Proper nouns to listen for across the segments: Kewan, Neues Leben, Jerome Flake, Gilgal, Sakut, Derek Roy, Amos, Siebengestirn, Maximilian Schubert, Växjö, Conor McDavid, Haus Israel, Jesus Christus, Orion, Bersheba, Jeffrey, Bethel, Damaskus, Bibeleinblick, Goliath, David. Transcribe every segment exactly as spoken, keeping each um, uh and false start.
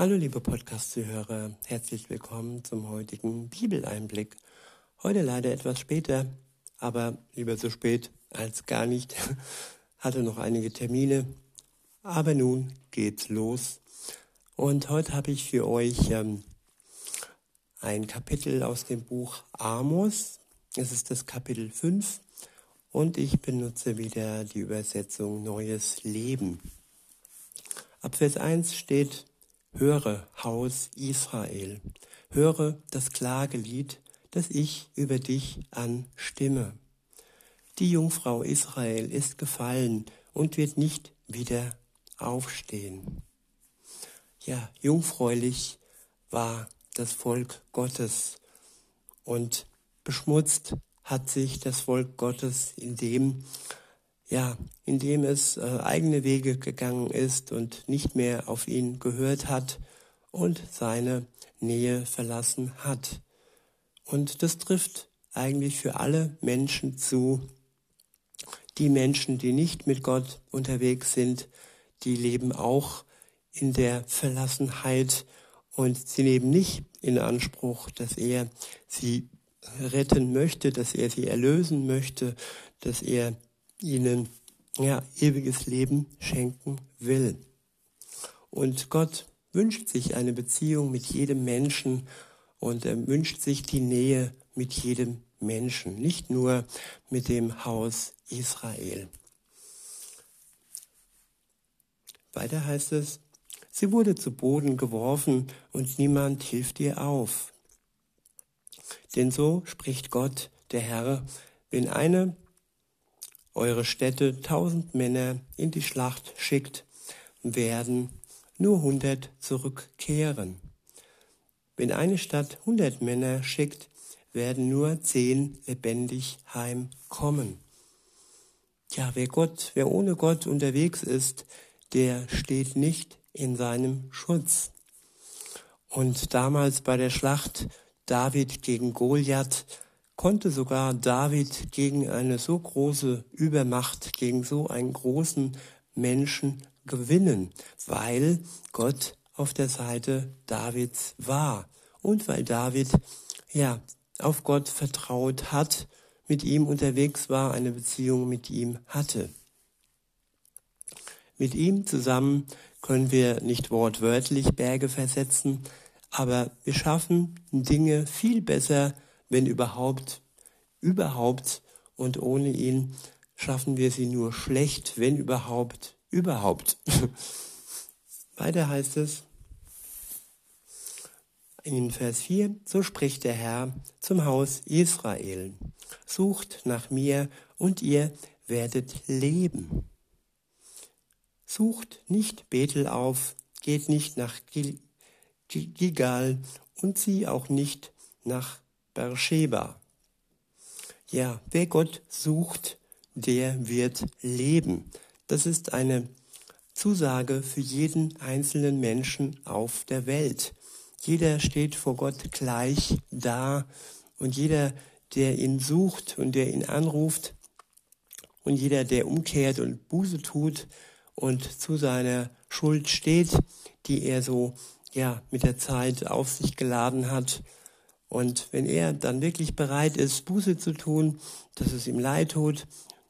Hallo liebe Podcast-Zuhörer, herzlich willkommen zum heutigen Bibeleinblick. Heute leider etwas später, aber lieber so spät als gar nicht. Hatte noch einige Termine, aber nun geht's los. Und heute habe ich für euch ähm, ein Kapitel aus dem Buch Amos. Es ist das Kapitel fünf und ich benutze wieder die Übersetzung Neues Leben. Ab Vers eins steht: Höre, Haus Israel, höre das Klagelied, das ich über dich anstimme. Die Jungfrau Israel ist gefallen und wird nicht wieder aufstehen. Ja, jungfräulich war das Volk Gottes und beschmutzt hat sich das Volk Gottes, indem Ja, indem es äh, eigene Wege gegangen ist und nicht mehr auf ihn gehört hat und seine Nähe verlassen hat. Und das trifft eigentlich für alle Menschen zu. Die Menschen, die nicht mit Gott unterwegs sind, die leben auch in der Verlassenheit und sie nehmen nicht in Anspruch, dass er sie retten möchte, dass er sie erlösen möchte, dass er ihnen ja ewiges Leben schenken will. Und Gott wünscht sich eine Beziehung mit jedem Menschen und er wünscht sich die Nähe mit jedem Menschen, nicht nur mit dem Haus Israel. Weiter heißt es: Sie wurde zu Boden geworfen und niemand hilft ihr auf. Denn so spricht Gott, der Herr: Wenn eine eure Städte tausend Männer in die Schlacht schickt, werden nur hundert zurückkehren. Wenn eine Stadt hundert Männer schickt, werden nur zehn lebendig heimkommen. Ja, wer Gott, wer ohne Gott unterwegs ist, der steht nicht in seinem Schutz. Und damals bei der Schlacht David gegen Goliath konnte sogar David gegen eine so große Übermacht, gegen so einen großen Menschen gewinnen, weil Gott auf der Seite Davids war und weil David ja auf Gott vertraut hat, mit ihm unterwegs war, eine Beziehung mit ihm hatte. Mit ihm zusammen können wir nicht wortwörtlich Berge versetzen, aber wir schaffen Dinge viel besser, wenn überhaupt, überhaupt, und ohne ihn schaffen wir sie nur schlecht, wenn überhaupt, überhaupt. Weiter heißt es in Vers vier: So spricht der Herr zum Haus Israel: Sucht nach mir und ihr werdet leben. Sucht nicht Bethel auf, geht nicht nach Gil- Gilgal und sie auch nicht nach Bersheba. Ja, wer Gott sucht, der wird leben. Das ist eine Zusage für jeden einzelnen Menschen auf der Welt. Jeder steht vor Gott gleich da und jeder, der ihn sucht und der ihn anruft und jeder, der umkehrt und Buße tut und zu seiner Schuld steht, die er so ja mit der Zeit auf sich geladen hat. Und wenn er dann wirklich bereit ist, Buße zu tun, dass es ihm leid tut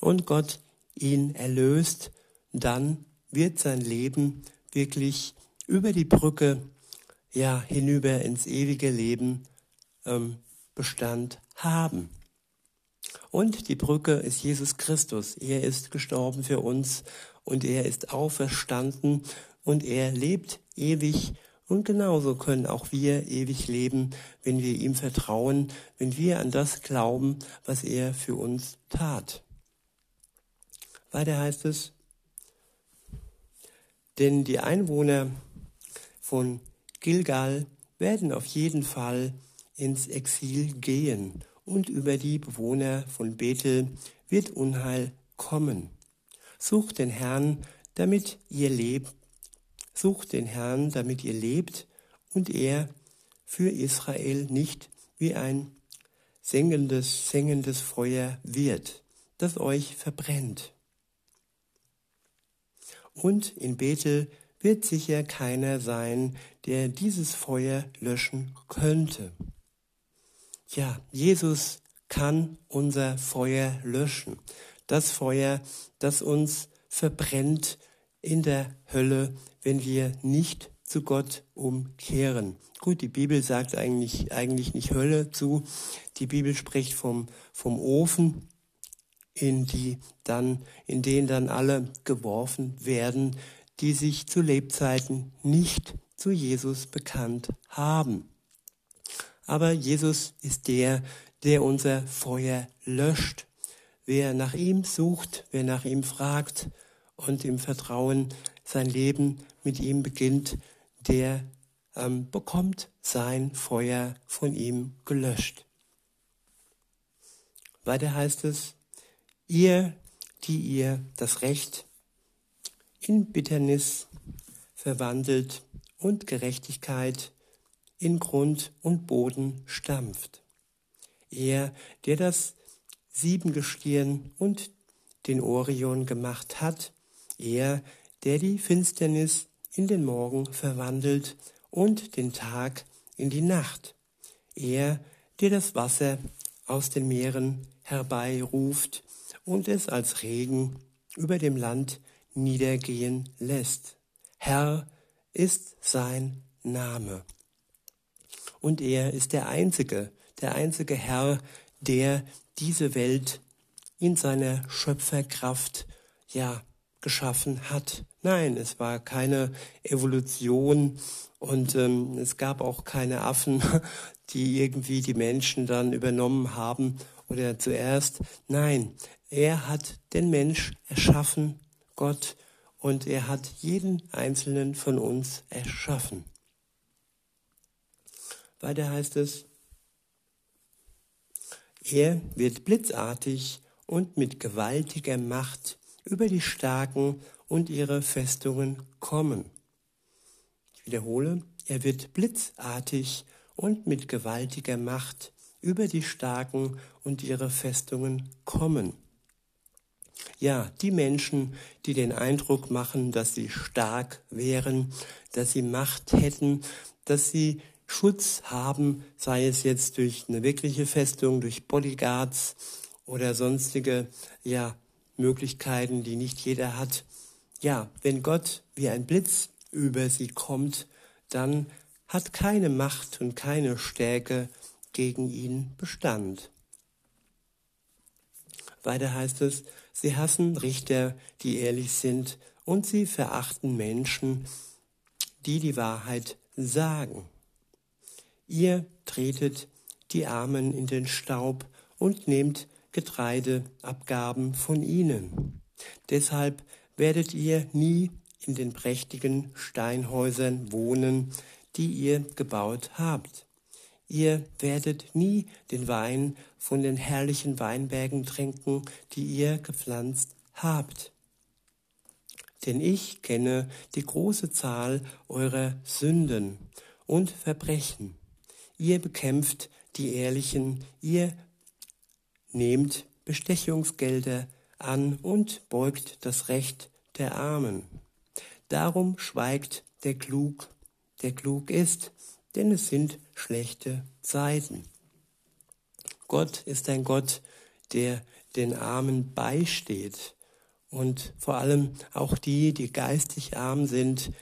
und Gott ihn erlöst, dann wird sein Leben wirklich über die Brücke ja hinüber ins ewige Leben ähm, Bestand haben. Und die Brücke ist Jesus Christus. Er ist gestorben für uns und er ist auferstanden und er lebt ewig. Und genauso können auch wir ewig leben, wenn wir ihm vertrauen, wenn wir an das glauben, was er für uns tat. Weiter heißt es: Denn die Einwohner von Gilgal werden auf jeden Fall ins Exil gehen und über die Bewohner von Bethel wird Unheil kommen. Sucht den Herrn, damit ihr lebt. Sucht den Herrn, damit ihr lebt und er für Israel nicht wie ein sengendes, sengendes Feuer wird, das euch verbrennt. Und in Bethel wird sicher keiner sein, der dieses Feuer löschen könnte. Ja, Jesus kann unser Feuer löschen. Das Feuer, das uns verbrennt in der Hölle, wenn wir nicht zu Gott umkehren. Gut, die Bibel sagt eigentlich, eigentlich nicht Hölle zu. Die Bibel spricht vom, vom Ofen, in, die dann, in den dann alle geworfen werden, die sich zu Lebzeiten nicht zu Jesus bekannt haben. Aber Jesus ist der, der unser Feuer löscht. Wer nach ihm sucht, wer nach ihm fragt und im Vertrauen sein Leben mit ihm beginnt, der ähm, bekommt sein Feuer von ihm gelöscht. Weiter heißt es, ihr, die ihr das Recht in Bitternis verwandelt und Gerechtigkeit in Grund und Boden stampft. Er, der das Siebengestirn und den Orion gemacht hat, er, der die Finsternis in den Morgen verwandelt und den Tag in die Nacht, er, der das Wasser aus den Meeren herbeiruft und es als Regen über dem Land niedergehen lässt. Herr ist sein Name. Und er ist der einzige, der einzige Herr, der diese Welt in seiner Schöpferkraft ja geschaffen hat. Nein, es war keine Evolution und ähm, es gab auch keine Affen, die irgendwie die Menschen dann übernommen haben oder zuerst. Nein, er hat den Mensch erschaffen, Gott, und er hat jeden einzelnen von uns erschaffen. Weiter heißt es, er wird blitzartig und mit gewaltiger Macht über die Starken und ihre Festungen kommen. Ich wiederhole, er wird blitzartig und mit gewaltiger Macht über die Starken und ihre Festungen kommen. Ja, die Menschen, die den Eindruck machen, dass sie stark wären, dass sie Macht hätten, dass sie Schutz haben, sei es jetzt durch eine wirkliche Festung, durch Bodyguards oder sonstige ja, Möglichkeiten, die nicht jeder hat. Ja, wenn Gott wie ein Blitz über sie kommt, dann hat keine Macht und keine Stärke gegen ihn Bestand. Weiter heißt es, sie hassen Richter, die ehrlich sind, und sie verachten Menschen, die die Wahrheit sagen. Ihr tretet die Armen in den Staub und nehmt Getreideabgaben von ihnen. Deshalb werdet ihr nie in den prächtigen Steinhäusern wohnen, die ihr gebaut habt. Ihr werdet nie den Wein von den herrlichen Weinbergen trinken, die ihr gepflanzt habt. Denn ich kenne die große Zahl eurer Sünden und Verbrechen. Ihr bekämpft die Ehrlichen, ihr nehmt Bestechungsgelder an und beugt das Recht der Armen. Darum schweigt der Klug, der klug ist, denn es sind schlechte Zeiten. Gott ist ein Gott, der den Armen beisteht und vor allem auch die, die geistig arm sind,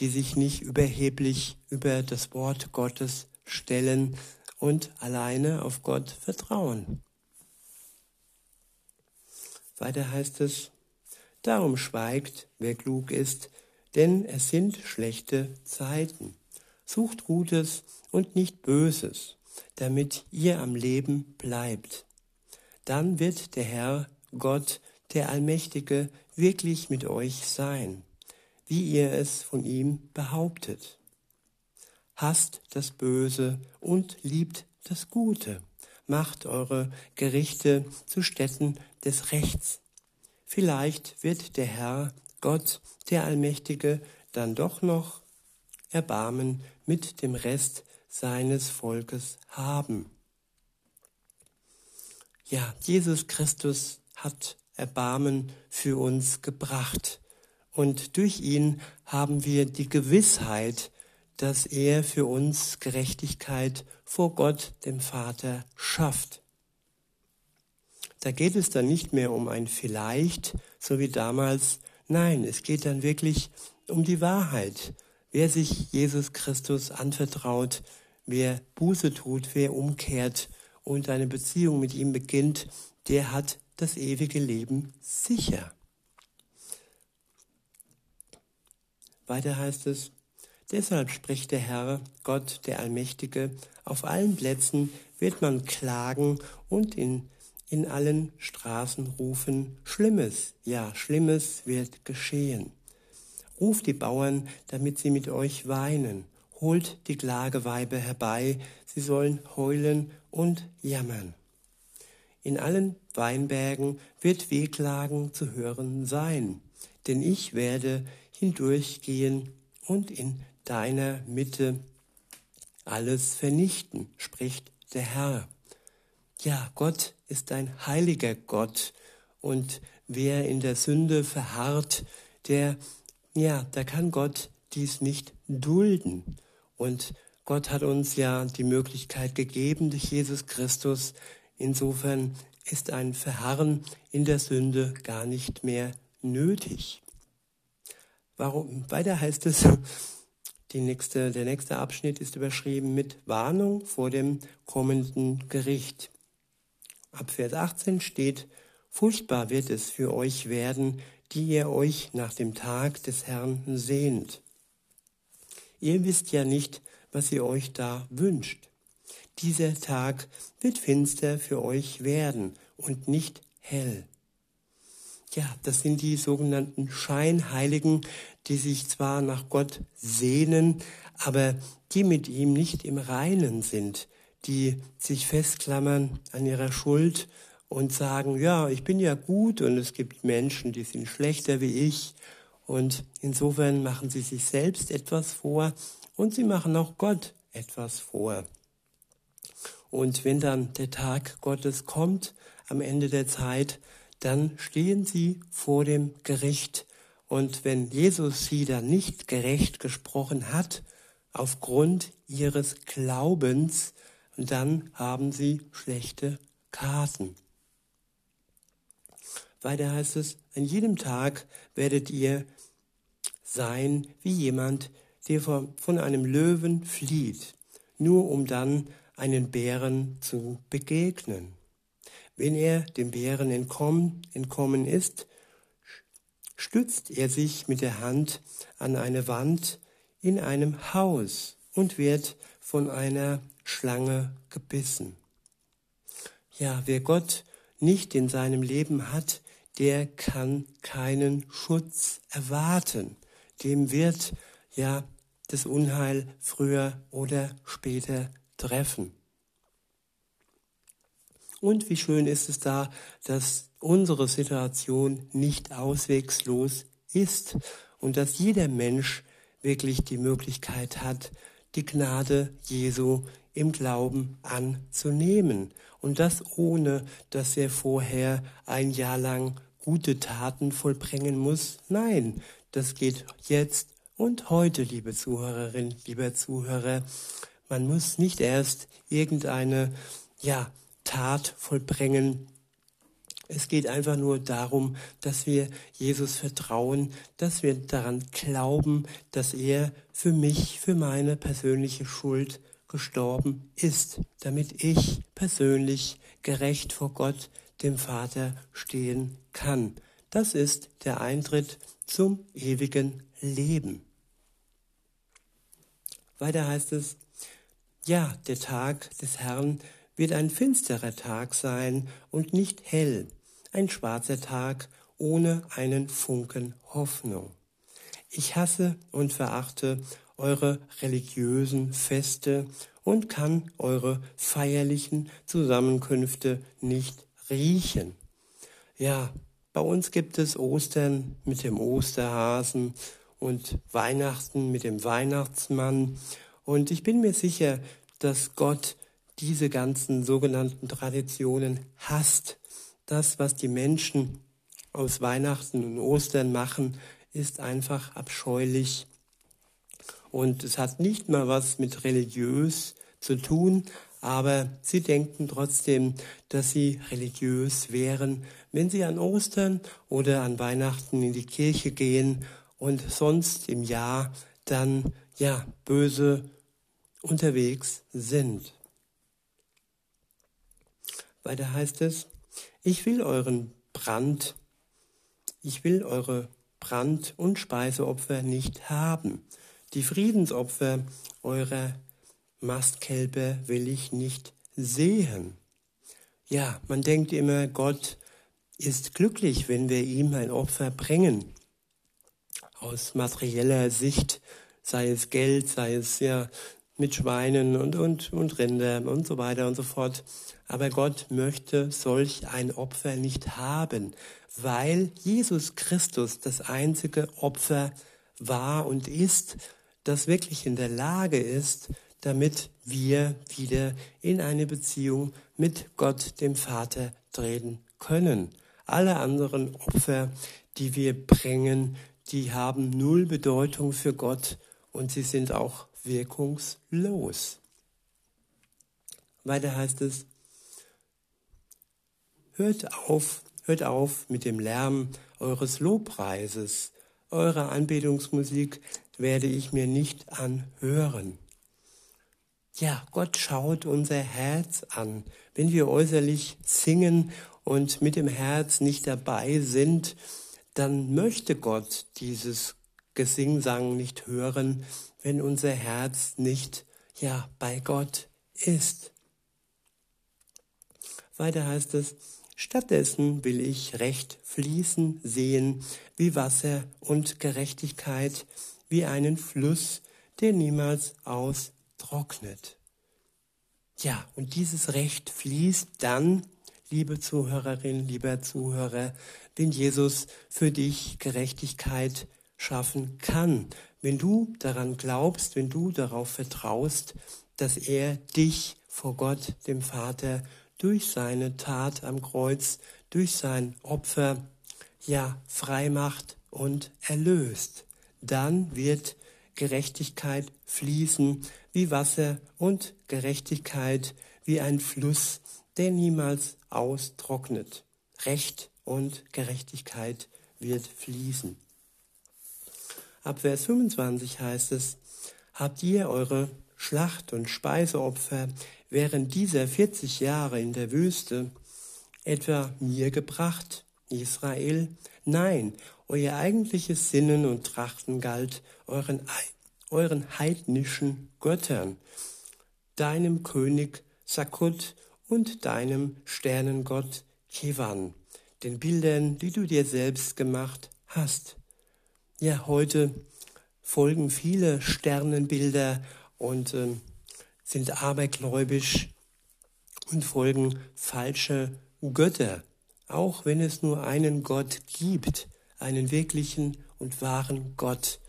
die sich nicht überheblich über das Wort Gottes stellen und alleine auf Gott vertrauen. Weiter heißt es, darum schweigt, wer klug ist, denn es sind schlechte Zeiten. Sucht Gutes und nicht Böses, damit ihr am Leben bleibt. Dann wird der Herr, Gott, der Allmächtige, wirklich mit euch sein, wie ihr es von ihm behauptet. Hasst das Böse und liebt das Gute. Macht eure Gerichte zu Stätten des Rechts. Vielleicht wird der Herr, Gott, der Allmächtige, dann doch noch Erbarmen mit dem Rest seines Volkes haben. Ja, Jesus Christus hat Erbarmen für uns gebracht. und durch ihn haben wir die Gewissheit, dass er für uns Gerechtigkeit vor Gott, dem Vater, schafft. Da geht es dann nicht mehr um ein Vielleicht, so wie damals. Nein, es geht dann wirklich um die Wahrheit. Wer sich Jesus Christus anvertraut, wer Buße tut, wer umkehrt und eine Beziehung mit ihm beginnt, der hat das ewige Leben sicher. Weiter heißt es, deshalb spricht der Herr, Gott, der Allmächtige, auf allen Plätzen wird man klagen und in, in allen Straßen rufen, Schlimmes, ja, Schlimmes wird geschehen. Ruft die Bauern, damit sie mit euch weinen. Holt die Klageweiber herbei, sie sollen heulen und jammern. In allen Weinbergen wird Wehklagen zu hören sein, denn ich werde hindurchgehen und in deiner Mitte alles vernichten, spricht der Herr. Ja, Gott ist ein heiliger Gott und wer in der Sünde verharrt, der, ja, da kann Gott dies nicht dulden. Und Gott hat uns ja die Möglichkeit gegeben durch Jesus Christus. Insofern ist ein Verharren in der Sünde gar nicht mehr nötig. Warum? Weiter heißt es, die nächste, der nächste Abschnitt ist überschrieben mit Warnung vor dem kommenden Gericht. Ab Vers achtzehn steht, furchtbar wird es für euch werden, die ihr euch nach dem Tag des Herrn sehnt. Ihr wisst ja nicht, was ihr euch da wünscht. Dieser Tag wird finster für euch werden und nicht hell. Ja, das sind die sogenannten Scheinheiligen, die sich zwar nach Gott sehnen, aber die mit ihm nicht im Reinen sind, die sich festklammern an ihrer Schuld und sagen, ja, ich bin ja gut und es gibt Menschen, die sind schlechter wie ich. Und insofern machen sie sich selbst etwas vor und sie machen auch Gott etwas vor. Und wenn dann der Tag Gottes kommt, am Ende der Zeit, dann stehen sie vor dem Gericht. Und wenn Jesus sie dann nicht gerecht gesprochen hat, aufgrund ihres Glaubens, dann haben sie schlechte Karten. Weiter heißt es, an jedem Tag werdet ihr sein wie jemand, der von einem Löwen flieht, nur um dann einen Bären zu begegnen. Wenn er dem Bären entkommen, entkommen ist, stützt er sich mit der Hand an eine Wand in einem Haus und wird von einer Schlange gebissen. Ja, wer Gott nicht in seinem Leben hat, der kann keinen Schutz erwarten. Dem wird ja das Unheil früher oder später treffen. Und wie schön ist es da, dass unsere Situation nicht auswegslos ist und dass jeder Mensch wirklich die Möglichkeit hat, die Gnade Jesu im Glauben anzunehmen. Und das ohne, dass er vorher ein Jahr lang gute Taten vollbringen muss. Nein, das geht jetzt und heute, liebe Zuhörerin, lieber Zuhörer. Man muss nicht erst irgendeine, ja, Tat vollbringen. Es geht einfach nur darum, dass wir Jesus vertrauen, dass wir daran glauben, dass er für mich, für meine persönliche Schuld gestorben ist, damit ich persönlich gerecht vor Gott, dem Vater, stehen kann. Das ist der Eintritt zum ewigen Leben. Weiter heißt es, ja, der Tag des Herrn wird ein finsterer Tag sein und nicht hell, ein schwarzer Tag ohne einen Funken Hoffnung. Ich hasse und verachte eure religiösen Feste und kann eure feierlichen Zusammenkünfte nicht riechen. Ja, bei uns gibt es Ostern mit dem Osterhasen und Weihnachten mit dem Weihnachtsmann. Und ich bin mir sicher, dass Gott diese ganzen sogenannten Traditionen hasst. Das, was die Menschen aus Weihnachten und Ostern machen, ist einfach abscheulich. Und es hat nicht mal was mit religiös zu tun, aber sie denken trotzdem, dass sie religiös wären, wenn sie an Ostern oder an Weihnachten in die Kirche gehen und sonst im Jahr dann, ja, böse unterwegs sind. Weiter heißt es, ich will euren Brand, ich will eure Brand- und Speiseopfer nicht haben. Die Friedensopfer eurer Mastkälber will ich nicht sehen. Ja, man denkt immer, Gott ist glücklich, wenn wir ihm ein Opfer bringen. Aus materieller Sicht, sei es Geld, sei es ja mit Schweinen und, und, und Rindern und so weiter und so fort. Aber Gott möchte solch ein Opfer nicht haben, weil Jesus Christus das einzige Opfer war und ist, das wirklich in der Lage ist, damit wir wieder in eine Beziehung mit Gott, dem Vater, treten können. Alle anderen Opfer, die wir bringen, die haben null Bedeutung für Gott und sie sind auch wirkungslos. Weiter heißt es, hört auf, hört auf mit dem Lärm eures Lobpreises. Eure Anbetungsmusik werde ich mir nicht anhören. Ja, Gott schaut unser Herz an. Wenn wir äußerlich singen und mit dem Herz nicht dabei sind, dann möchte Gott dieses Gesingsang nicht hören, wenn unser Herz nicht, ja, bei Gott ist. Weiter heißt es, stattdessen will ich Recht fließen sehen, wie Wasser und Gerechtigkeit, wie einen Fluss, der niemals austrocknet. Ja, und dieses Recht fließt dann, liebe Zuhörerin, lieber Zuhörer, wenn Jesus für dich Gerechtigkeit schaffen kann. Wenn du daran glaubst, wenn du darauf vertraust, dass er dich vor Gott, dem Vater, durch seine Tat am Kreuz, durch sein Opfer, ja, frei macht und erlöst. Dann wird Gerechtigkeit fließen wie Wasser und Gerechtigkeit wie ein Fluss, der niemals austrocknet. Recht und Gerechtigkeit wird fließen. Ab Vers fünfundzwanzig heißt es, habt ihr eure Schlacht- und Speiseopfer während dieser vierzig Jahre in der Wüste etwa mir gebracht, Israel? Nein, euer eigentliches Sinnen und Trachten galt euren, euren heidnischen Göttern, deinem König Sakut und deinem Sternengott Kewan, den Bildern, die du dir selbst gemacht hast. Ja, heute folgen viele Sternenbilder und äh, sind abergläubisch und folgen falsche Götter, auch wenn es nur einen Gott gibt, einen wirklichen und wahren Gott.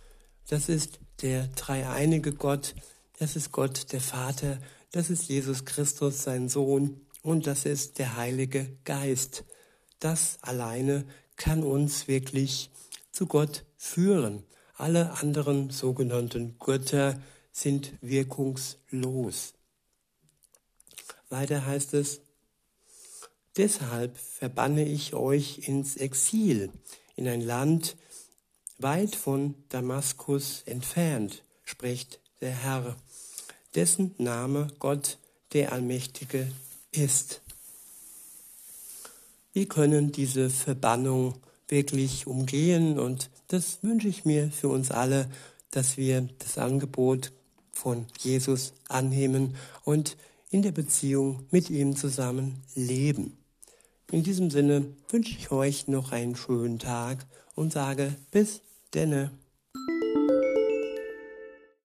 Das ist der dreieinige Gott, das ist Gott der Vater, das ist Jesus Christus, sein Sohn, und das ist der Heilige Geist. Das alleine kann uns wirklich zu Gott führen. Alle anderen sogenannten Götter sind wirkungslos. Weiter heißt es, deshalb verbanne ich euch ins Exil, in ein Land weit von Damaskus entfernt, spricht der Herr, dessen Name Gott, der Allmächtige, ist. Wir können diese Verbannung wirklich umgehen und das wünsche ich mir für uns alle, dass wir das Angebot von Jesus annehmen und in der Beziehung mit ihm zusammen leben. In diesem Sinne wünsche ich euch noch einen schönen Tag und sage bis denne.